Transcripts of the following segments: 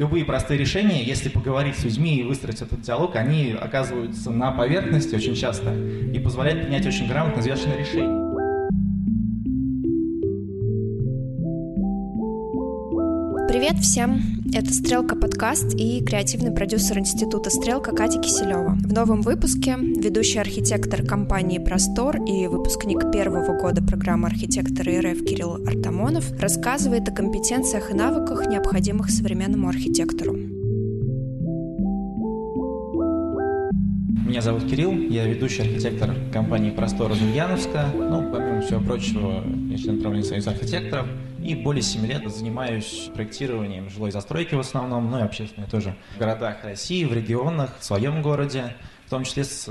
любые простые решения, если поговорить с людьми и выстроить этот диалог, они оказываются на поверхности очень часто и позволяют принять очень грамотно взвешенное решение. Привет всем! Это «Стрелка» подкаст и креативный продюсер Института «Стрелка» Катя Киселева. В новом выпуске ведущий архитектор компании «Простор» и выпускник первого года программы «Архитекторы.рф» Кирилл Артамонов рассказывает о компетенциях и навыках, необходимых современному архитектору. Меня зовут Кирилл, я ведущий архитектор компании «Простор» из Яновска, помимо всего прочего, я член правления Союза архитекторов, и более 7 лет занимаюсь проектированием жилой застройки в основном, и общественной тоже, в городах России, в регионах, в своем городе, в том числе с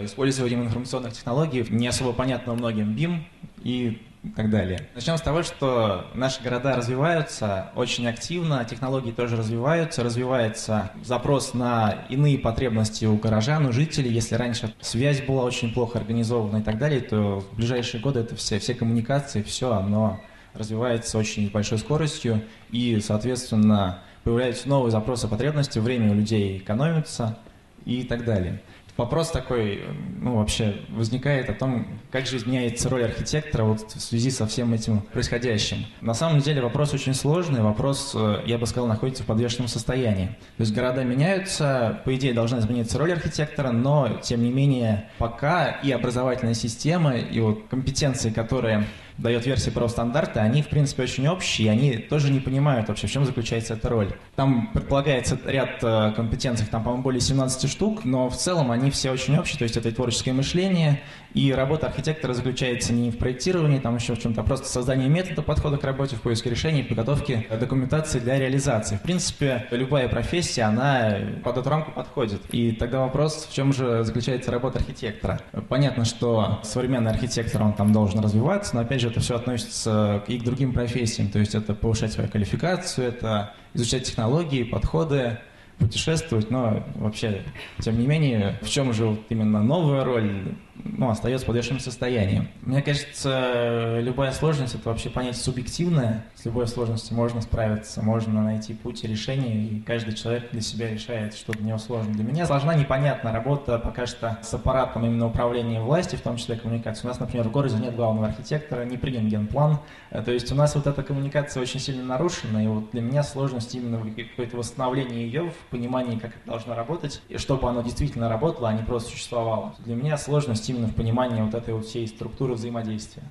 использованием информационных технологий, не особо понятного многим BIM и так далее. Начнем с того, что наши города развиваются очень активно, технологии тоже развиваются, развивается запрос на иные потребности у горожан, у жителей. Если раньше связь была очень плохо организована и так далее, то в ближайшие годы это все коммуникации, все оно развивается очень большой скоростью, и, соответственно, появляются новые запросы, потребности, время у людей экономится и так далее. Вопрос такой, вообще возникает о том, как же изменяется роль архитектора в связи со всем этим происходящим. На самом деле вопрос очень сложный, вопрос, я бы сказал, находится в подвешенном состоянии. То есть города меняются, по идее должна измениться роль архитектора, но, тем не менее, пока и образовательная система, и компетенции, которые дает версии профстандарта, они, в принципе, очень общие, они тоже не понимают вообще, в чем заключается эта роль. Там предполагается ряд компетенций, там, по-моему, более 17 штук, но в целом они все очень общие, то есть это и творческое мышление, и работа архитектора заключается не в проектировании, там еще в чем-то, а просто создании метода подхода к работе, в поиске решений, подготовке документации для реализации. В принципе, любая профессия, она под эту рамку подходит. И тогда вопрос, в чем же заключается работа архитектора. Понятно, что современный архитектор, он там должен развиваться, но опять же, это все относится и к другим профессиям, то есть это повышать свою квалификацию, это изучать технологии, подходы, путешествовать, но вообще, тем не менее, в чем же именно новая роль, остается в подвешенном состоянии. Мне кажется, любая сложность — это вообще понятие субъективное. С любой сложностью можно справиться, можно найти путь и решение, и каждый человек для себя решает, что для него сложно. Для меня сложна, непонятна работа пока что с аппаратом именно управления власти, в том числе коммуникации. У нас, например, в городе нет главного архитектора, не принят генплан. То есть у нас эта коммуникация очень сильно нарушена, и для меня сложность именно в какое-то восстановлении ее, в понимании, как это должно работать, и чтобы оно действительно работало, а не просто существовало. Для меня сложность именно в понимании этой всей структуры взаимодействия.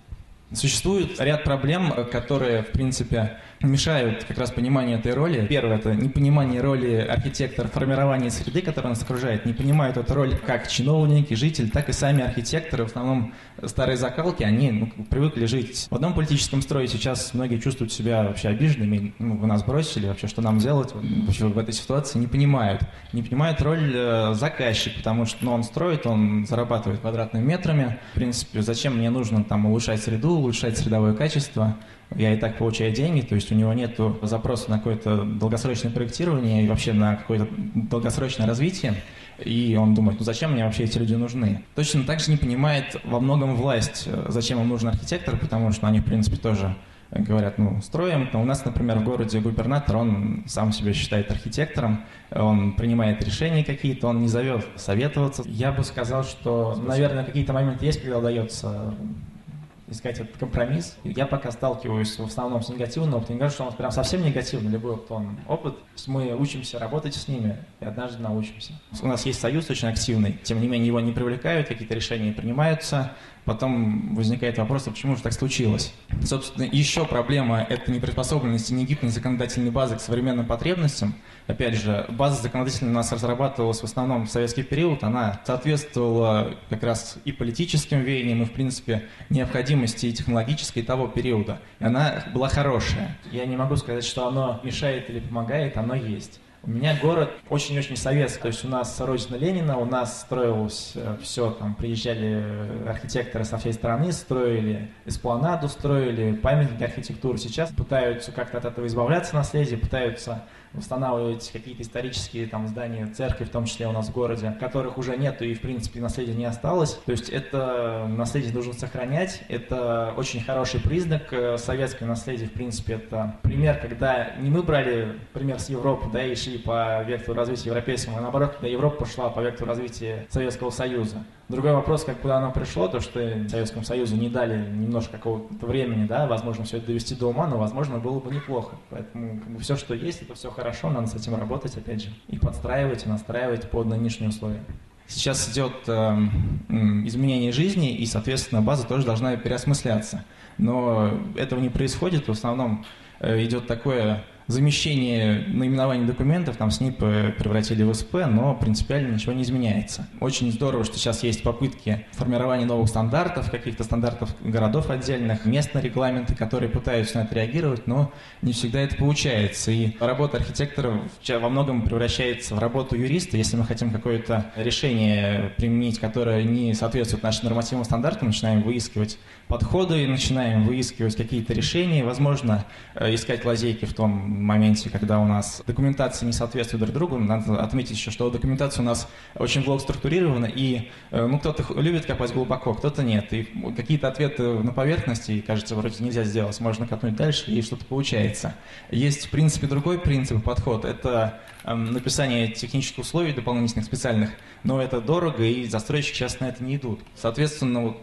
Существует ряд проблем, которые, в принципе, мешают как раз пониманию этой роли. Первое — это непонимание роли архитектора в формировании среды, которая нас окружает. Не понимают эту роль как чиновники, жители, так и сами архитекторы. В основном старые закалки, они привыкли жить в одном политическом строе. Сейчас многие чувствуют себя вообще обиженными. Вы нас бросили, вообще что нам делать? Вообще в этой ситуации не понимают. Не понимают роль заказчика, потому что он строит, он зарабатывает квадратными метрами. В принципе, зачем мне нужно улучшать среду, улучшать средовое качество, я и так получаю деньги, то есть у него нет запроса на какое-то долгосрочное проектирование и вообще на какое-то долгосрочное развитие, и он думает, зачем мне вообще эти люди нужны. Точно так же не понимает во многом власть, зачем им нужен архитектор, потому что они, в принципе, тоже говорят, строим. У нас, например, в городе губернатор, он сам себя считает архитектором, он принимает решения какие-то, он не зовет советоваться. Я бы сказал, что, наверное, какие-то моменты есть, когда удается искать этот компромисс. Я пока сталкиваюсь в основном с негативным опытом. Я не говорю, что он прям совсем негативный, любой опыт. Мы учимся работать с ними и однажды научимся. У нас есть союз очень активный, тем не менее его не привлекают, какие-то решения принимаются. Потом возникает вопрос, почему же так случилось. Собственно, еще проблема — это неприспособленность и негибкость законодательной базы к современным потребностям. Опять же, база законодательная у нас разрабатывалась в основном в советский период, она соответствовала как раз и политическим веяниям, и, в принципе, необходимости и технологической того периода. Она была хорошая. Я не могу сказать, что оно мешает или помогает, оно есть. У меня город очень-очень советский, то есть у нас родина Ленина, у нас строилось все, приезжали архитекторы со всей страны, строили эспланаду, строили памятники архитектуры. Сейчас пытаются как-то от этого избавляться, наследие, пытаются восстанавливать какие-то исторические там здания, церкви, в том числе у нас в городе, которых уже нету и, в принципе, наследия не осталось. То есть это наследие нужно сохранять. Это очень хороший признак советского наследия. В принципе, это пример, когда не мы брали пример с Европы, да, и шли по вектору развития европейскому, а наоборот, когда Европа пошла по вектору развития Советского Союза. Другой вопрос, как куда оно пришло, то, что Советскому Союзу не дали немножко какого-то времени, да, возможно, все это довести до ума, но, возможно, было бы неплохо. Поэтому как бы, все, что есть, это все хорошо, надо с этим работать, опять же, и подстраивать, и настраивать под нынешние условия. Сейчас идет изменение жизни, и, соответственно, база тоже должна переосмысляться. Но этого не происходит, в основном идет такое замещение наименований документов, там СНИП превратили в СП, но принципиально ничего не изменяется. Очень здорово, что сейчас есть попытки формирования новых стандартов, каких-то стандартов городов отдельных, местные регламенты, которые пытаются на это реагировать, но не всегда это получается. И работа архитектора во многом превращается в работу юриста. Если мы хотим какое-то решение применить, которое не соответствует нашим нормативным стандартам, начинаем выискивать подходы, начинаем выискивать какие-то решения, возможно, искать лазейки в том моменте, когда у нас документации не соответствуют друг другу. Надо отметить еще, что документация у нас очень плохо структурирована, и кто-то любит копать глубоко, кто-то нет. И какие-то ответы на поверхности, кажется, вроде нельзя сделать, можно копнуть дальше, и что-то получается. Есть, в принципе, другой принцип, подход. Это написание технических условий дополнительных, специальных, но это дорого, и застройщики сейчас на это не идут. Соответственно,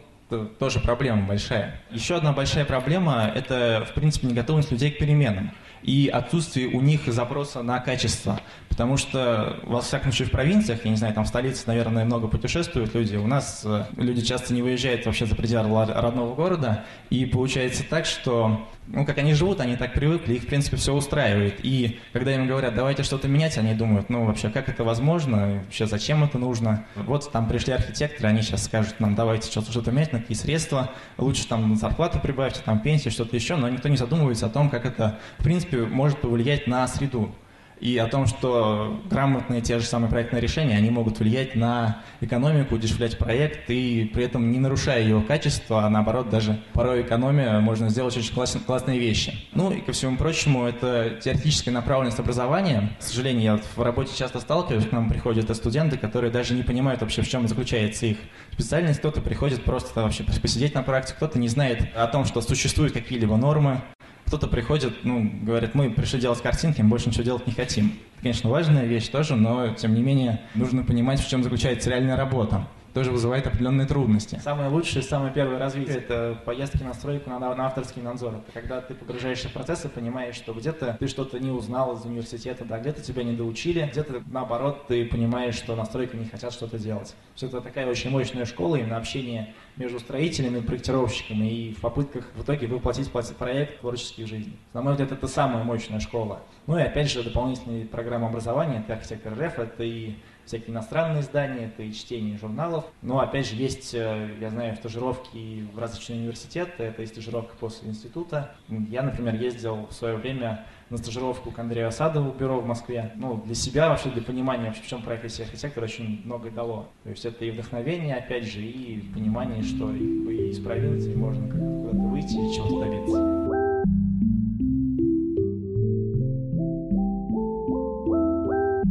тоже проблема большая. Еще одна большая проблема – это, в принципе, неготовность людей к переменам и отсутствие у них запроса на качество. Потому что, во всяком случае, в провинциях, я не знаю, там в столице, наверное, много путешествуют люди. У нас люди часто не выезжают вообще за пределы родного города. И получается так, что, ну, как они живут, они так привыкли, их, в принципе, все устраивает. И когда им говорят, давайте что-то менять, они думают, ну, вообще, как это возможно, вообще, зачем это нужно? Вот там пришли архитекторы, они сейчас скажут нам, давайте что-то менять, на какие средства, лучше там зарплату прибавьте, там пенсии, что-то еще. Но никто не задумывается о том, как это, в принципе, может повлиять на среду. И о том, что грамотные те же самые проектные решения, они могут влиять на экономику, удешевлять проект, и при этом не нарушая его качество, а наоборот, даже порой экономия, можно сделать очень классные вещи. Ну и ко всему прочему, это теоретическая направленность образования. К сожалению, я в работе часто сталкиваюсь, к нам приходят студенты, которые даже не понимают вообще, в чем заключается их специальность. Кто-то приходит просто вообще посидеть на практике, кто-то не знает о том, что существуют какие-либо нормы. Кто-то приходит, ну, говорит, мы пришли делать картинки, мы больше ничего делать не хотим. Это, конечно, важная вещь тоже, но, тем не менее, нужно понимать, в чем заключается реальная работа. Тоже вызывает определенные трудности. Самое лучшее, самое первое развитие – это поездки на стройку, на авторский надзор. Это когда ты погружаешься в процесс и понимаешь, что где-то ты что-то не узнал из университета, да, где-то тебя не доучили, где-то, наоборот, ты понимаешь, что на стройке не хотят что-то делать. Все это такая очень мощная школа, именно общение между строителями и проектировщиками, и в попытках в итоге воплотить проект творческой жизни. На мой взгляд, это самая мощная школа. Ну и, опять же, дополнительные программы образования – это Архитекторы.рф, это и всякие иностранные издания, это и чтение журналов. Но опять же есть, я знаю, стажировки в различные университеты, это и стажировка после института. Я, например, ездил в свое время на стажировку к Андрею Асадову в бюро в Москве. Ну, для себя вообще, для понимания, вообще, в чем профессия архитектора, очень многое дало. То есть это и вдохновение, опять же, и понимание, что и из провинции можно куда-то выйти и чего-то добиться.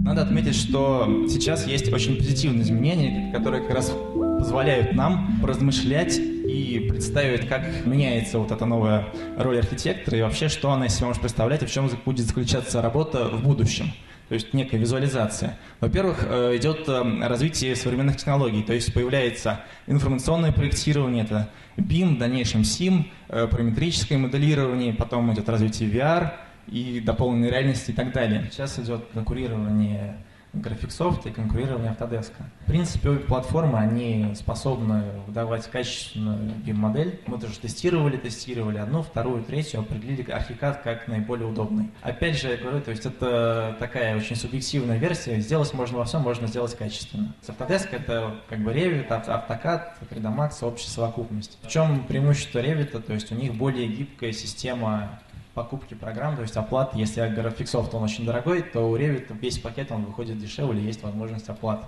Надо отметить, что сейчас есть очень позитивные изменения, которые как раз позволяют нам размышлять и представить, как меняется вот эта новая роль архитектора и вообще, что она из себя может представлять и в чем будет заключаться работа в будущем. То есть некая визуализация. Во-первых, идет развитие современных технологий, то есть появляется информационное проектирование, это BIM, в дальнейшем SIM, параметрическое моделирование, потом идет развитие VR, и дополненной реальности и так далее. Сейчас идет конкурирование графиксофт и конкурирование Autodesk. В принципе, обе платформы, они способны выдавать качественную BIM-модель. Мы тоже тестировали одну, вторую, третью, определили ArchiCAD как наиболее удобный. Опять же, я говорю, то есть это такая очень субъективная версия. Сделать можно во всем, можно сделать качественно. С Autodesk это как бы Revit, AutoCAD, 3DMax, общая совокупность. В чем преимущество Revit? То есть у них более гибкая система покупки программ, то есть оплаты. Если GraphicSoft, он очень дорогой, то у Revit весь пакет, он выходит дешевле, есть возможность оплат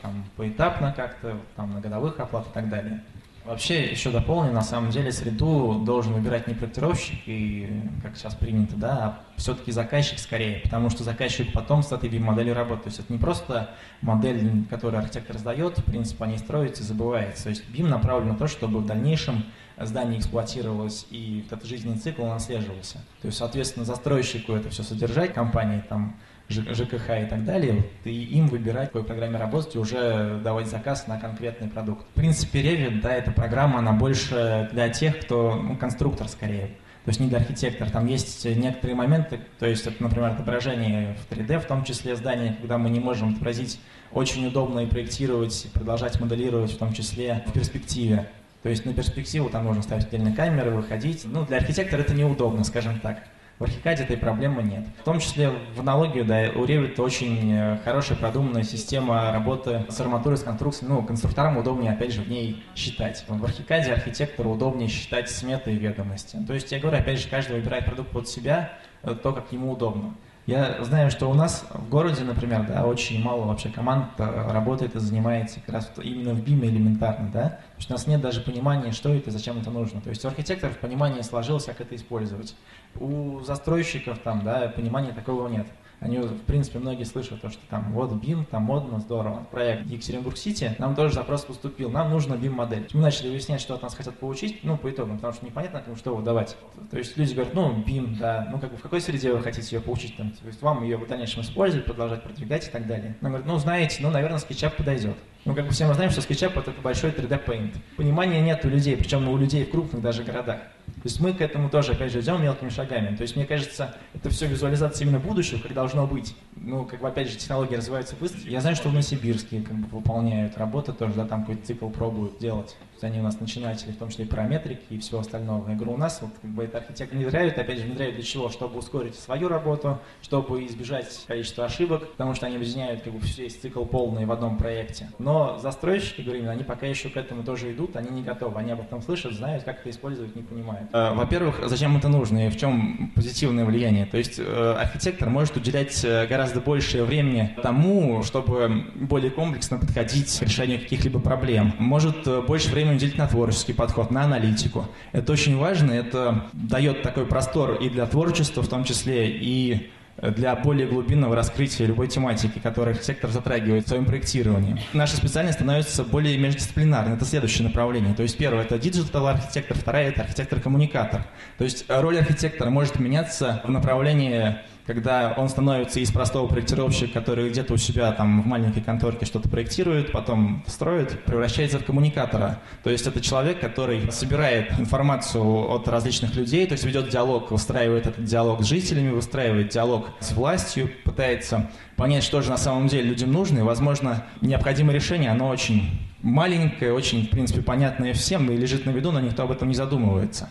там поэтапно как-то, там на годовых оплат и так далее. Вообще, еще дополню, на самом деле среду должен выбирать не проектировщик, и, как сейчас принято, да, а все-таки заказчик скорее, потому что заказчик потом с этой моделью работает. То есть это не просто модель, которую архитектор сдает, в принципе, о ней строится и забывается. То есть BIM направлен на то, чтобы в дальнейшем здание эксплуатировалось и этот жизненный цикл наслеживался. То есть, соответственно, застройщику это все содержать, компании там, ЖКХ и так далее, и им выбирать, в какой программе работать, и уже давать заказ на конкретный продукт. В принципе, Revit, да, эта программа, она больше для тех, кто, ну, конструктор скорее, то есть не для архитектора. Там есть некоторые моменты, то есть, это, например, отображение в 3D, в том числе здания, когда мы не можем отобразить, очень удобно и проектировать, и продолжать моделировать, в том числе в перспективе. То есть на перспективу там можно ставить отдельные камеры, выходить. Ну, для архитектора это неудобно, скажем так. В ArchiCAD этой проблемы нет. В том числе в аналогию, да, у Revit очень хорошая продуманная система работы с арматурой, с конструкцией. Ну, конструкторам удобнее, опять же, в ней считать. В ArchiCAD архитектору удобнее считать сметы и ведомости. То есть, я говорю, опять же, каждый выбирает продукт под себя, то, как ему удобно. Я знаю, что у нас в городе, например, да, очень мало вообще команд работает и занимается как раз именно в BIM элементарно, да, потому что у нас нет даже понимания, что это и зачем это нужно. То есть у архитекторов понимание сложилось, как это использовать. У застройщиков там, да, понимания такого нет. Они, в принципе, многие слышат то, что там вот BIM, там модно, здорово. Проект Екатеринбург-Сити, нам тоже запрос поступил, нам нужна BIM-модель. Мы начали выяснять, что от нас хотят получить, ну, по итогам, потому что непонятно, что выдавать. То есть люди говорят, ну, BIM, да, ну, как бы в какой среде вы хотите ее получить, там, то есть вам ее в дальнейшем использовать, продолжать продвигать и так далее. Нам говорят, ну, знаете, ну, наверное, SketchUp подойдет. Ну, как бы все мы знаем, что SketchUp — это большой 3D-пейнт. Понимания нет у людей, причем у людей в крупных даже городах. То есть мы к этому тоже, опять же, идем мелкими шагами. То есть, мне кажется, это все визуализация именно будущего, как должно быть. Ну, как бы, опять же, технологии развиваются быстро. Я знаю, что в Новосибирске как бы выполняют работы тоже, да, там какой-то цикл пробуют делать. То есть они у нас начинатели, в том числе и параметрики, и всего остального. Я говорю, у нас вот как бы это архитекторы внедряют, опять же, внедряют для чего? Чтобы ускорить свою работу, чтобы избежать количества ошибок, потому что они объединяют как бы весь цикл полный в одном проекте. Но застройщики, говорю, они пока еще к этому тоже идут, они не готовы, они об этом слышат, знают, как это использовать, не понимают. Во-первых, зачем это нужно и в чем позитивное влияние? То есть архитектор может уделять гораздо больше времени тому, чтобы более комплексно подходить к решению каких-либо проблем. Может больше времени уделить на творческий подход, на аналитику. Это очень важно, это дает такой простор и для творчества, в том числе, и для более глубинного раскрытия любой тематики, которую архитектор затрагивает в своем проектировании. Наша специальность становится более междисциплинарной. Это следующее направление. То есть первое – это диджитал-архитектор, второе – это архитектор-коммуникатор. То есть роль архитектора может меняться в направлении, когда он становится из простого проектировщика, который где-то у себя там в маленькой конторке что-то проектирует, потом строит, превращается в коммуникатора. То есть это человек, который собирает информацию от различных людей, то есть ведет диалог, выстраивает этот диалог с жителями, выстраивает диалог с властью, пытается понять, что же на самом деле людям нужно, и, возможно, необходимое решение, оно очень маленькое, очень, в принципе, понятное всем, и лежит на виду, но никто об этом не задумывается.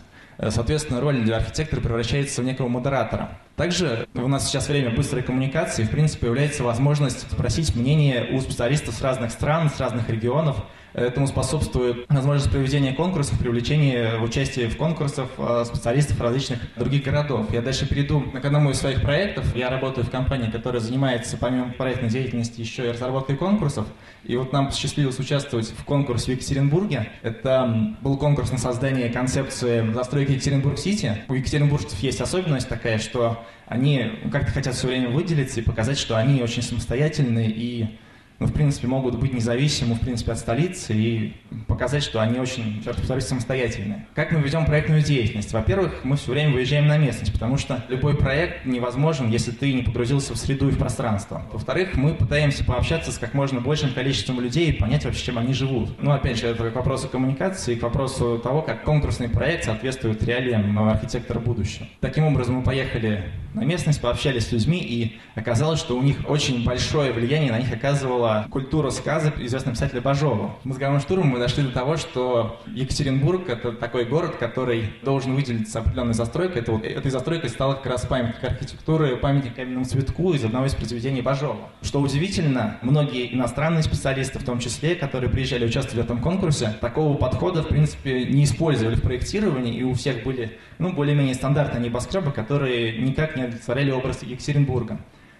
Соответственно, роль для архитектора превращается в некого модератора. Также у нас сейчас время быстрой коммуникации, в принципе, появляется возможность спросить мнение у специалистов с разных стран, с разных регионов. Этому способствует возможность проведения конкурсов, привлечения в участие в конкурсах специалистов различных других городов. Я дальше перейду к одному из своих проектов. Я работаю в компании, которая занимается помимо проектной деятельности еще и разработкой конкурсов. И вот нам посчастливилось участвовать в конкурсе в Екатеринбурге. Это был конкурс на создание концепции застройки Екатеринбург-Сити. У екатеринбуржцев есть особенность такая, что они как-то хотят все время выделиться и показать, что они очень самостоятельные и, ну, в принципе, могут быть независимы, в принципе, от столицы и показать, что они очень, черт возьми, самостоятельные. Как мы ведем проектную деятельность? Во-первых, мы все время выезжаем на местность, потому что любой проект невозможен, если ты не погрузился в среду и в пространство. Во-вторых, мы пытаемся пообщаться с как можно большим количеством людей и понять вообще, чем они живут. Ну, опять же, это к вопросу коммуникации, к вопросу того, как конкурсный проект соответствует реалиям архитектора будущего. Таким образом, мы поехали на местность, пообщались с людьми, и оказалось, что у них очень большое влияние на них оказывало культура сказок известного писателя Бажова. Мозговым штурмом мы дошли до того, что Екатеринбург — это такой город, который должен выделиться определенной застройкой. Это вот, этой застройкой стала как раз памятник архитектуры, памятник каменному цветку из одного из произведений Бажова. Что удивительно, многие иностранные специалисты, в том числе, которые приезжали и участвовали в этом конкурсе, такого подхода, в принципе, не использовали в проектировании, и у всех были, ну, более-менее стандартные небоскребы, которые никак не удовлетворяли образ Екатеринбурга.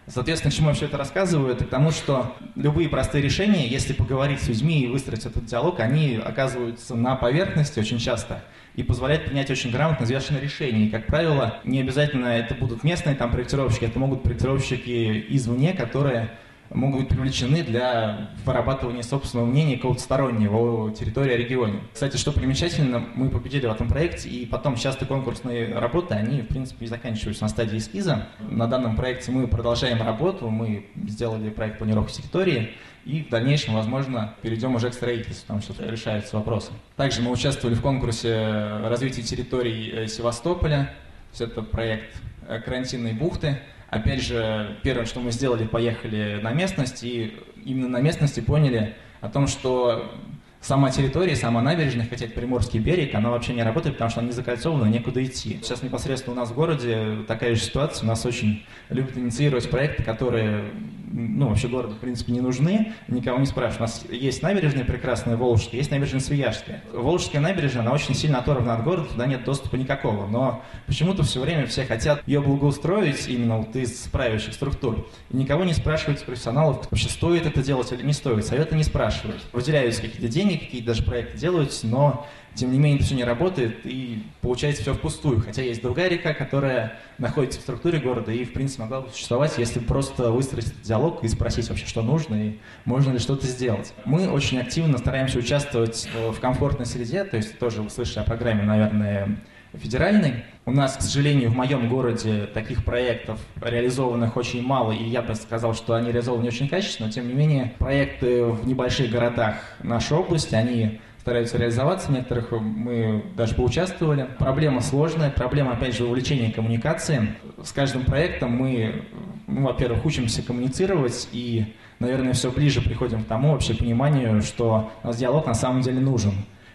Соответственно, к чему я все это рассказываю, это к тому, что любые простые решения, если поговорить с людьми и выстроить этот диалог, они оказываются на поверхности очень часто и позволяют принять очень грамотно взвешенное решение. И, как правило, не обязательно это будут местные там проектировщики, это могут проектировщики извне, которые могут быть привлечены для вырабатывания собственного мнения какого-то стороннего о территории, о регионе. Кстати, что примечательно, мы победили в этом проекте, и потом часто конкурсные работы, они, в принципе, заканчиваются на стадии эскиза. На данном проекте мы продолжаем работу, мы сделали проект планировки территории, и в дальнейшем, возможно, перейдем уже к строительству, потому что решаются вопросы. Также мы участвовали в конкурсе развития территорий Севастополя, то есть это проект карантинной бухты. Опять же, первое, что мы сделали, поехали на местность, и именно на местности поняли о том, что сама территория, сама набережная, хотя это Приморский берег, она вообще не работает, потому что она не закольцована, некуда идти. Сейчас непосредственно у нас в городе такая же ситуация, у нас очень любят инициировать проекты, которые, ну, вообще городу, в принципе, не нужны, никого не спрашивают. У нас есть набережная прекрасная, Волжская, есть набережная Свияжская. Волжская набережная, она очень сильно оторвана от города, туда нет доступа никакого, но почему-то все время все хотят ее благоустроить именно вот из правящих структур. И никого не спрашивают профессионалов, вообще стоит это делать или не стоит, советы не спрашивают. Выделяются какие-то деньги, какие-то даже проекты делаются, но тем не менее это все не работает и получается все впустую. Хотя есть другая река, которая находится в структуре города и, в принципе, могла бы существовать, если просто выстроить диалог и спросить вообще, что нужно и можно ли что-то сделать. Мы очень активно стараемся участвовать в комфортной среде, то есть тоже вы слышали о программе, наверное, федеральной. У нас, к сожалению, в моем городе таких проектов реализованных очень мало, и я бы сказал, что они реализованы не очень качественно, но, тем не менее, проекты в небольших городах нашей области, они стараются реализоваться, в некоторых мы даже поучаствовали. Проблема сложная, проблема, опять же, увлечения коммуникации. С каждым проектом мы, во-первых, учимся коммуницировать и, наверное, все ближе приходим к тому вообще пониманию, что у нас диалог на самом деле нужен.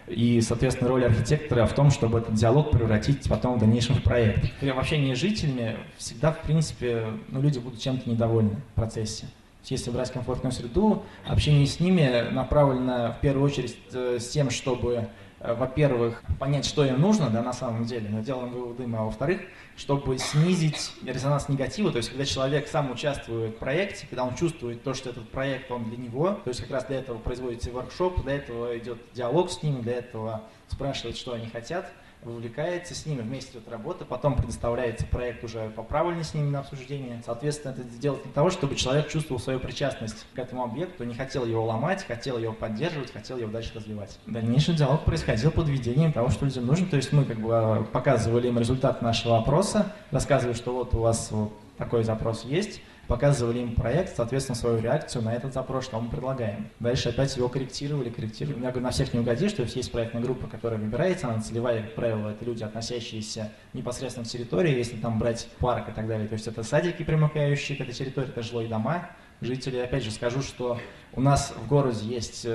И, соответственно, роль архитектора в том, чтобы этот диалог превратить потом в дальнейшем в проект. При общении с жителями всегда, в принципе, люди будут чем-то недовольны в процессе. Если брать комфортную среду, общение с ними направлено в первую очередь с тем, чтобы, во-первых, понять, что им нужно, да, на самом деле, но делаем выводы, а во-вторых, чтобы снизить резонанс негатива, то есть когда человек сам участвует в проекте, когда он чувствует то, что этот проект, он для него, то есть как раз для этого производится воркшоп, для этого идет диалог с ними, для этого спрашивают, что они хотят, вовлекается с ними, вместе идет работа, потом предоставляется проект уже поправленный с ними на обсуждение. Соответственно, это делать для того, чтобы человек чувствовал свою причастность к этому объекту, не хотел его ломать, хотел его поддерживать, хотел его дальше развивать. Дальнейший диалог происходил под введением того, что людям нужно. То есть мы как бы показывали им результат нашего опроса, рассказывали, что вот у вас вот такой запрос есть, показывали им проект, соответственно, свою реакцию на этот запрос, что мы предлагаем. Дальше опять его корректировали. Я говорю, на всех не угодишь, то есть есть проектная группа, которая выбирается, она целевая, как правило, это люди, относящиеся непосредственно к территории, если там брать парк и так далее, то есть это садики, примыкающие к этой территории, это жилые дома, жители. Опять же скажу, что у нас в городе есть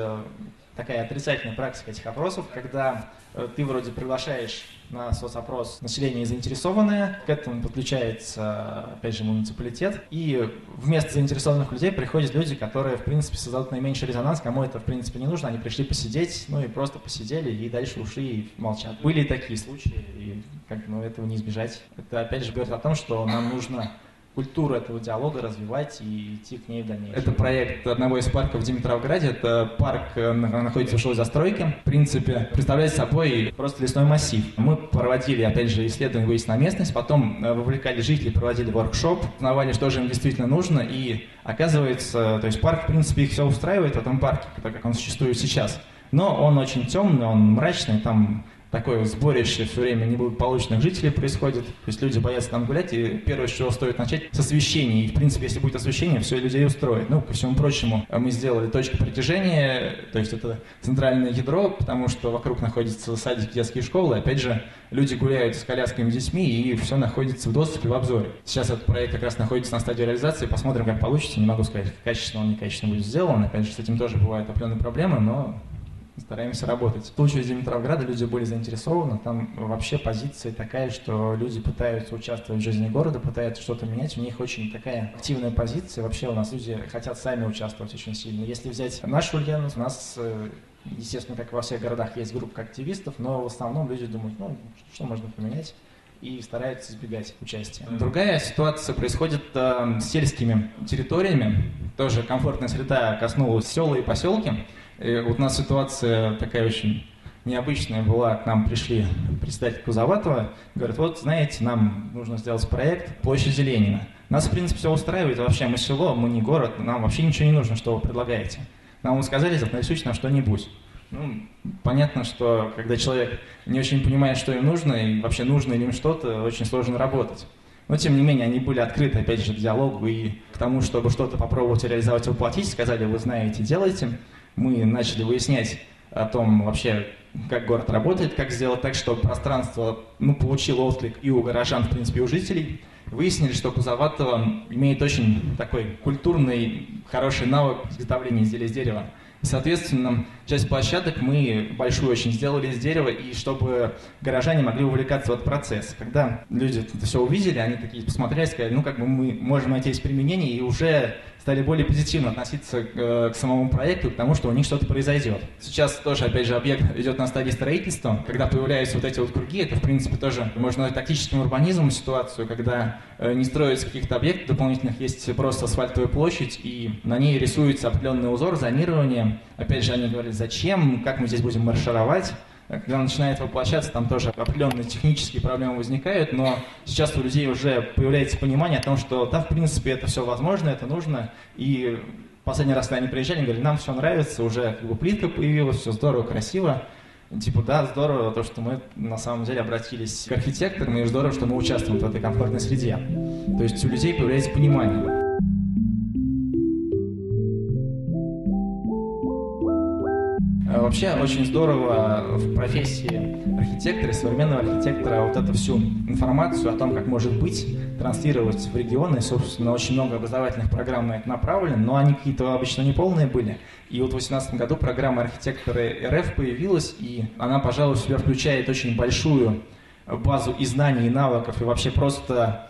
такая отрицательная практика этих опросов, когда ты вроде приглашаешь на соцопрос население заинтересованное, к этому подключается, опять же, муниципалитет, и вместо заинтересованных людей приходят люди, которые, в принципе, создают наименьший резонанс, кому это, в принципе, не нужно, они пришли посидеть, ну и просто посидели, и дальше ушли и молчат. Были такие случаи, и как, этого не избежать. Это, опять же, говорит о том, что нам нужно культуру этого диалога развивать и идти к ней в дальнейшем. Это проект одного из парков в Димитровграде. Это парк находится в жилой застройке. В принципе, представляет собой просто лесной массив. Мы проводили, опять же, исследование выезд на местность, потом вовлекали жителей, проводили воркшоп, узнавали, что же им действительно нужно, и оказывается, то есть парк, в принципе, их все устраивает в этом парке, так как он существует сейчас. Но он очень темный, он мрачный, там такое сборище все время неблагополучных жителей происходит. То есть люди боятся там гулять, и первое, с чего стоит начать, с освещения. И, в принципе, если будет освещение, все людей устроит. Ну, ко всему прочему, мы сделали точки притяжения, то есть это центральное ядро, потому что вокруг находятся садики, детские школы. Опять же, люди гуляют с колясками, детьми, и все находится в доступе, в обзоре. Сейчас этот проект как раз находится на стадии реализации. Посмотрим, как получится. Не могу сказать, качественно он, некачественно будет сделан. Опять же, с этим тоже бывают определенные проблемы, но стараемся работать. В случае с Димитровграда люди были заинтересованы. Там вообще позиция такая, что люди пытаются участвовать в жизни города, пытаются что-то менять. У них очень такая активная позиция. Вообще у нас люди хотят сами участвовать очень сильно. Если взять наш Ульяновск, у нас, естественно, как во всех городах, есть группа активистов, но в основном люди думают, что можно поменять. и стараются избегать участия. Другая ситуация происходит с сельскими территориями. Тоже комфортная среда коснулась села и поселки. И вот у нас ситуация такая очень необычная была. К нам пришли председатель Кузоватого, говорят, вот знаете, нам нужно сделать проект «Площадь Ленина». Нас, в принципе, все устраивает, вообще мы село, мы не город, нам вообще ничего не нужно, что вы предлагаете. Нам сказали, нарисуйте нам что-нибудь. Ну, понятно, что когда человек не очень понимает, что им нужно, и вообще нужно ли им что-то, очень сложно работать. Но, тем не менее, они были открыты, опять же, к диалогу и к тому, чтобы что-то попробовать реализовать, воплотить. Сказали, вы знаете, делайте. Мы начали выяснять о том вообще, как город работает, как сделать так, чтобы пространство получило отклик и у горожан, в принципе, и у жителей. Выяснили, что Кузоватова имеет очень такой культурный, хороший навык изготовления изделия из дерева. Соответственно, часть площадок мы большую очень сделали из дерева, и чтобы горожане могли увлекаться в этот процесс. Когда люди это все увидели, они такие посмотрели, сказали, ну как бы мы можем найти здесь применение, и уже стали более позитивно относиться к самому проекту, к тому, что у них что-то произойдет. Сейчас тоже, опять же, объект идет на стадии строительства. Когда появляются вот эти вот круги, это, в принципе, тоже можно назвать тактическим урбанизмом ситуацию, когда не строятся каких-то объектов дополнительных, есть просто асфальтовая площадь, и на ней рисуется определенный узор, зонирование. Опять же, они говорят, зачем, как мы здесь будем маршировать. Когда начинает воплощаться, там тоже определенные технические проблемы возникают, но сейчас у людей уже появляется понимание о том, что да, в принципе, это все возможно, это нужно. И последний раз, когда они приезжали, они говорили, нам все нравится, уже как бы плитка появилась, все здорово, красиво. Типа, да, здорово то, что мы на самом деле обратились к архитекторам, и здорово, что мы участвуем в этой комфортной среде. То есть у людей появляется понимание. Вообще очень здорово в профессии архитектора, современного архитектора, вот эту всю информацию о том, как может быть, транслировать в регионы. И, собственно, очень много образовательных программ на это направлено, но они какие-то обычно неполные были. И вот в 2018 году программа «Архитекторы.рф» появилась, и она, пожалуй, в себя включает очень большую базу и знаний, и навыков, и вообще просто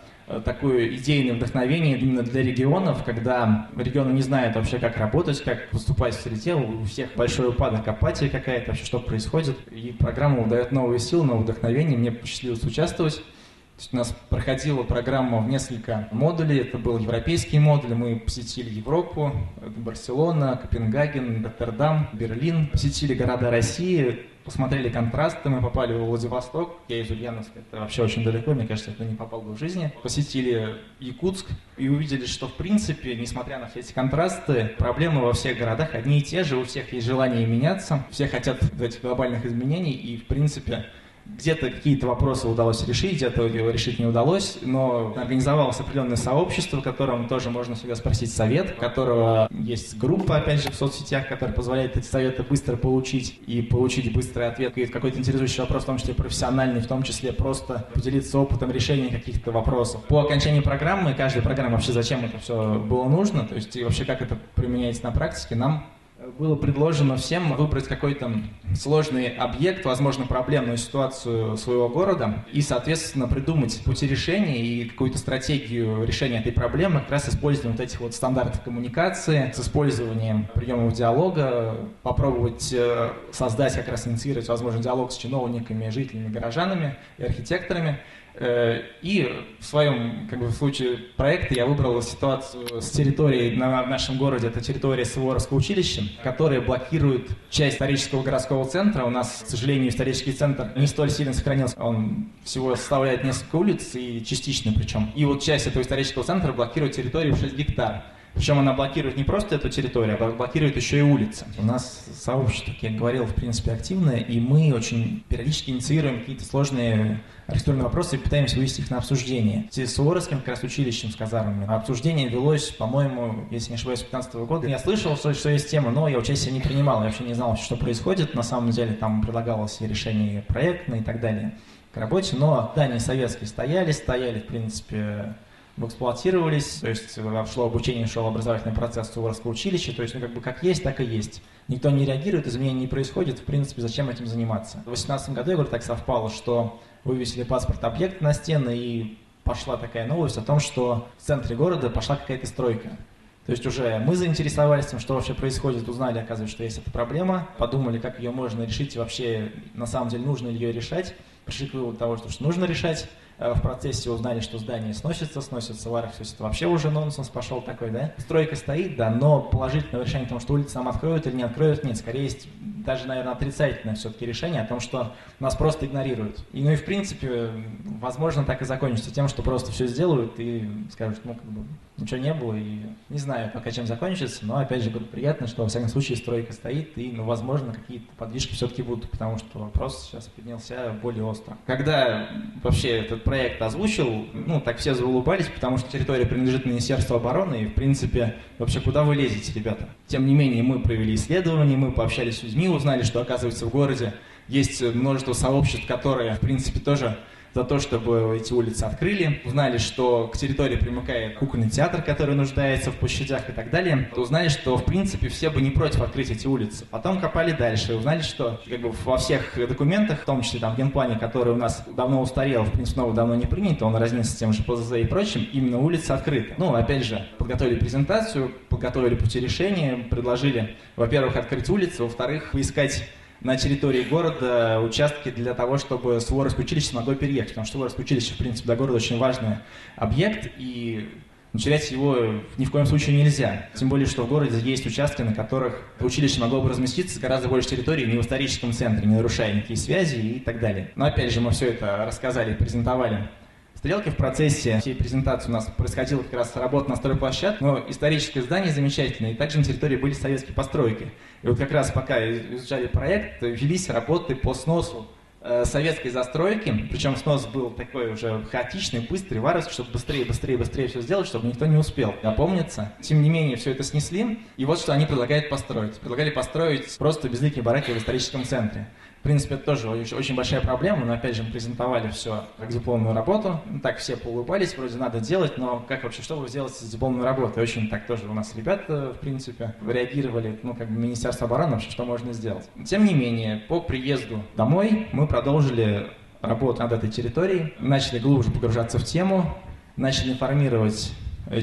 такое идейное вдохновение именно для регионов, когда регионы не знают вообще, как работать, как поступать в среде, у всех большой упадок, апатия какая-то, вообще что происходит. И программа дает новые силы, новое вдохновение, мне посчастливилось участвовать. То есть у нас проходила программа в несколько модулей, это был европейский модуль, мы посетили Европу, это Барселона, Копенгаген, Роттердам, Берлин, посетили города России, посмотрели контрасты, мы попали в Владивосток, я из Ульяновска, это вообще очень далеко, мне кажется, это не попал бы в жизни. Посетили Якутск и увидели, что в принципе, несмотря на все эти контрасты, проблемы во всех городах одни и те же, у всех есть желание меняться, все хотят этих глобальных изменений и в принципе где-то какие-то вопросы удалось решить, где-то его решить не удалось, но организовалось определенное сообщество, которому тоже можно всегда спросить совет, у которого есть группа, опять же, в соцсетях, которая позволяет эти советы быстро получить и получить быстрый ответ. И какой-то интересующий вопрос, в том числе профессиональный, в том числе просто поделиться опытом решения каких-то вопросов. По окончании программы, каждой программы вообще зачем это все было нужно, то есть и вообще как это применяется на практике, нам было предложено всем выбрать какой-то сложный объект, возможно, проблемную ситуацию своего города и, соответственно, придумать пути решения и какую-то стратегию решения этой проблемы, как раз с использованием вот этих вот стандартов коммуникации, с использованием приемов диалога, попробовать создать, как раз инициировать, возможно, диалог с чиновниками, жителями, горожанами и архитекторами. И в своем как бы, случае проекта я выбрал ситуацию с территорией в нашем городе, это территория Суворовского училища, которая блокирует часть исторического городского центра. У нас, к сожалению, исторический центр не столь сильно сохранился, он всего составляет несколько улиц, и частично причем. И вот часть этого исторического центра блокирует территорию в 6 гектар. Причем она блокирует не просто эту территорию, а блокирует еще и улицы. У нас сообщество, как я говорил, в принципе, активное, и мы очень периодически инициируем какие-то сложные архитектурные вопросы и пытаемся вывести их на обсуждение. С Суворовским как раз училищем, с казармами. Обсуждение велось, по-моему, если не ошибаюсь, с 2015 года. Я слышал, что есть тема, но я участие не принимал, я вообще не знал, что происходит. На самом деле там предлагалось и решение проектное и так далее к работе, но здания советские стояли, в принципе, эксплуатировались, то есть шло обучение, шел образовательный процесс Суворовского училища, то есть ну, как бы как есть, так и есть. Никто не реагирует, изменений не происходит, в принципе, зачем этим заниматься. В 2018 году, я говорю, так совпало, что вывесили паспорт объекта на стены, и пошла такая новость о том, что в центре города пошла какая-то стройка. То есть уже мы заинтересовались тем, что вообще происходит, узнали, оказывается, что есть эта проблема, подумали, как ее можно решить и вообще на самом деле нужно ли ее решать, пришли к выводу того, что нужно решать. в процессе узнали, что здание сносится, варах, все это вообще уже нонсенс пошел такой, да. Стройка стоит, да, но положительное решение о том, что улицу нам откроют или не откроют, нет, скорее есть даже, наверное, отрицательное все-таки решение о том, что нас просто игнорируют. И, ну и в принципе, возможно, так и закончится тем, что просто все сделают и скажут, ну как бы ничего не было, и не знаю пока чем закончится, но опять же говорю, приятно, что во всяком случае стройка стоит и, ну, возможно, какие-то подвижки все-таки будут, потому что вопрос сейчас поднялся более остро. Когда вообще этот проект озвучил, ну так все заулыбались, потому что территория принадлежит Министерству обороны, и в принципе вообще куда вы лезете, ребята? Тем не менее мы провели исследования, мы пообщались с людьми, узнали, что оказывается в городе есть множество сообществ, которые в принципе тоже за то, чтобы эти улицы открыли. Узнали, что к территории примыкает кукольный театр, который нуждается в площадях и так далее. Узнали, что в принципе все бы не против открыть эти улицы. Потом копали дальше. Узнали, что как бы во всех документах, в том числе там в генплане, который у нас давно устарел, в принципе, новый давно не принят, он разнился с тем же ПЗЗ и прочим, именно улица открыта. Ну, опять же, подготовили презентацию, подготовили пути решения, предложили, во-первых, открыть улицы, во-вторых, поискать на территории города участки для того, чтобы Суворовское училище могло переехать. Потому что Суворовское училище, в принципе, для города очень важный объект, и терять его ни в коем случае нельзя. Тем более, что в городе есть участки, на которых училище могло бы разместиться гораздо больше территории, не в историческом центре, не нарушая никакие связи и так далее. Но опять же, мы все это рассказали и презентовали. Стрелки в процессе всей презентации у нас происходила как раз работа на стройплощадке, но историческое здание замечательное, и также на территории были советские постройки. И вот как раз пока изучали проект, велись работы по сносу советской застройки, причем снос был такой уже хаотичный, быстрый, варварский, чтобы быстрее все сделать, чтобы никто не успел опомниться. Тем не менее, все это снесли, и вот что они предлагают построить. Предлагали построить просто безликие бараки в историческом центре. В принципе, это тоже очень большая проблема, но опять же мы презентовали все как дипломную работу, так все поулыбались, вроде надо делать, но как вообще, что вы сделаете с дипломной работой? Очень так тоже у нас ребята, в принципе, реагировали, ну как бы Министерство обороны вообще, что можно сделать. Тем не менее, по приезду домой мы продолжили работу над этой территорией, начали глубже погружаться в тему, начали информировать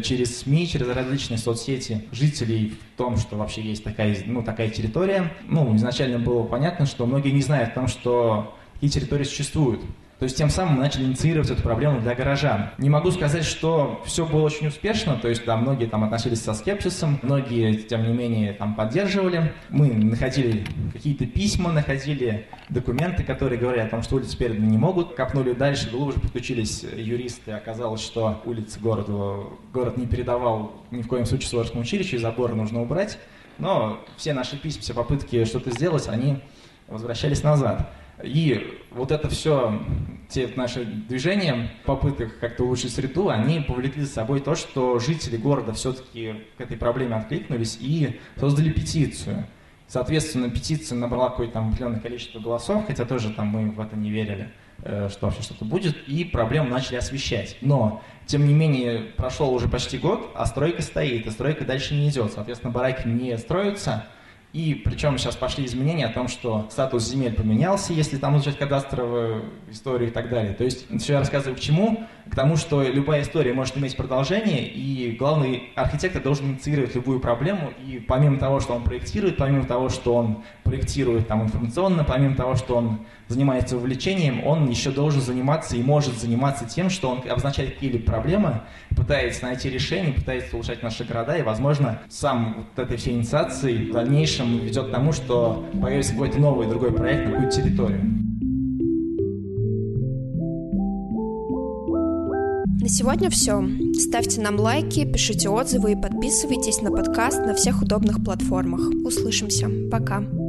через СМИ, через различные соцсети жителей в том, что вообще есть такая, ну, такая территория. Ну, изначально было понятно, что многие не знают о том, что такие территории существуют. То есть тем самым мы начали инициировать эту проблему для горожан. Не могу сказать, что все было очень успешно, то есть да, многие там относились со скепсисом, многие, тем не менее, там поддерживали. Мы находили какие-то письма, находили документы, которые говорят о том, что улицы переданы не могут. Копнули дальше, глубже подключились юристы, оказалось, что улицы городу, город не передавал ни в коем случае Суворовскому училищу, и заборы нужно убрать. Но все наши письма, все попытки что-то сделать, они возвращались назад. И вот это все, те наши движения, попыток как-то улучшить среду, они повлекли за собой то, что жители города все-таки к этой проблеме откликнулись и создали петицию. Соответственно, петиция набрала какое-то там определенное количество голосов, хотя тоже там мы в это не верили, что вообще что-то будет, и проблему начали освещать. Но, тем не менее, прошел уже почти год, а стройка стоит, и стройка дальше не идет. Соответственно, бараки не строятся. И причем сейчас пошли изменения о том, что статус земель поменялся, если там изучать кадастровую историю и так далее. То есть, все я рассказываю к чему? К тому, что любая история может иметь продолжение, и главный архитектор должен инициировать любую проблему, и помимо того, что он проектирует, там, информационно, помимо того, что он занимается увлечением, он еще должен заниматься и может заниматься тем, что он обозначает какие-либо проблемы, пытается найти решение, пытается улучшать наши города, и, возможно, сам вот этой всей инициацией в дальнейшем ведет к тому, что появится какой-то новый, другой проект, какую-то территорию. На сегодня все. Ставьте нам лайки, пишите отзывы и подписывайтесь на подкаст на всех удобных платформах. Услышимся. Пока.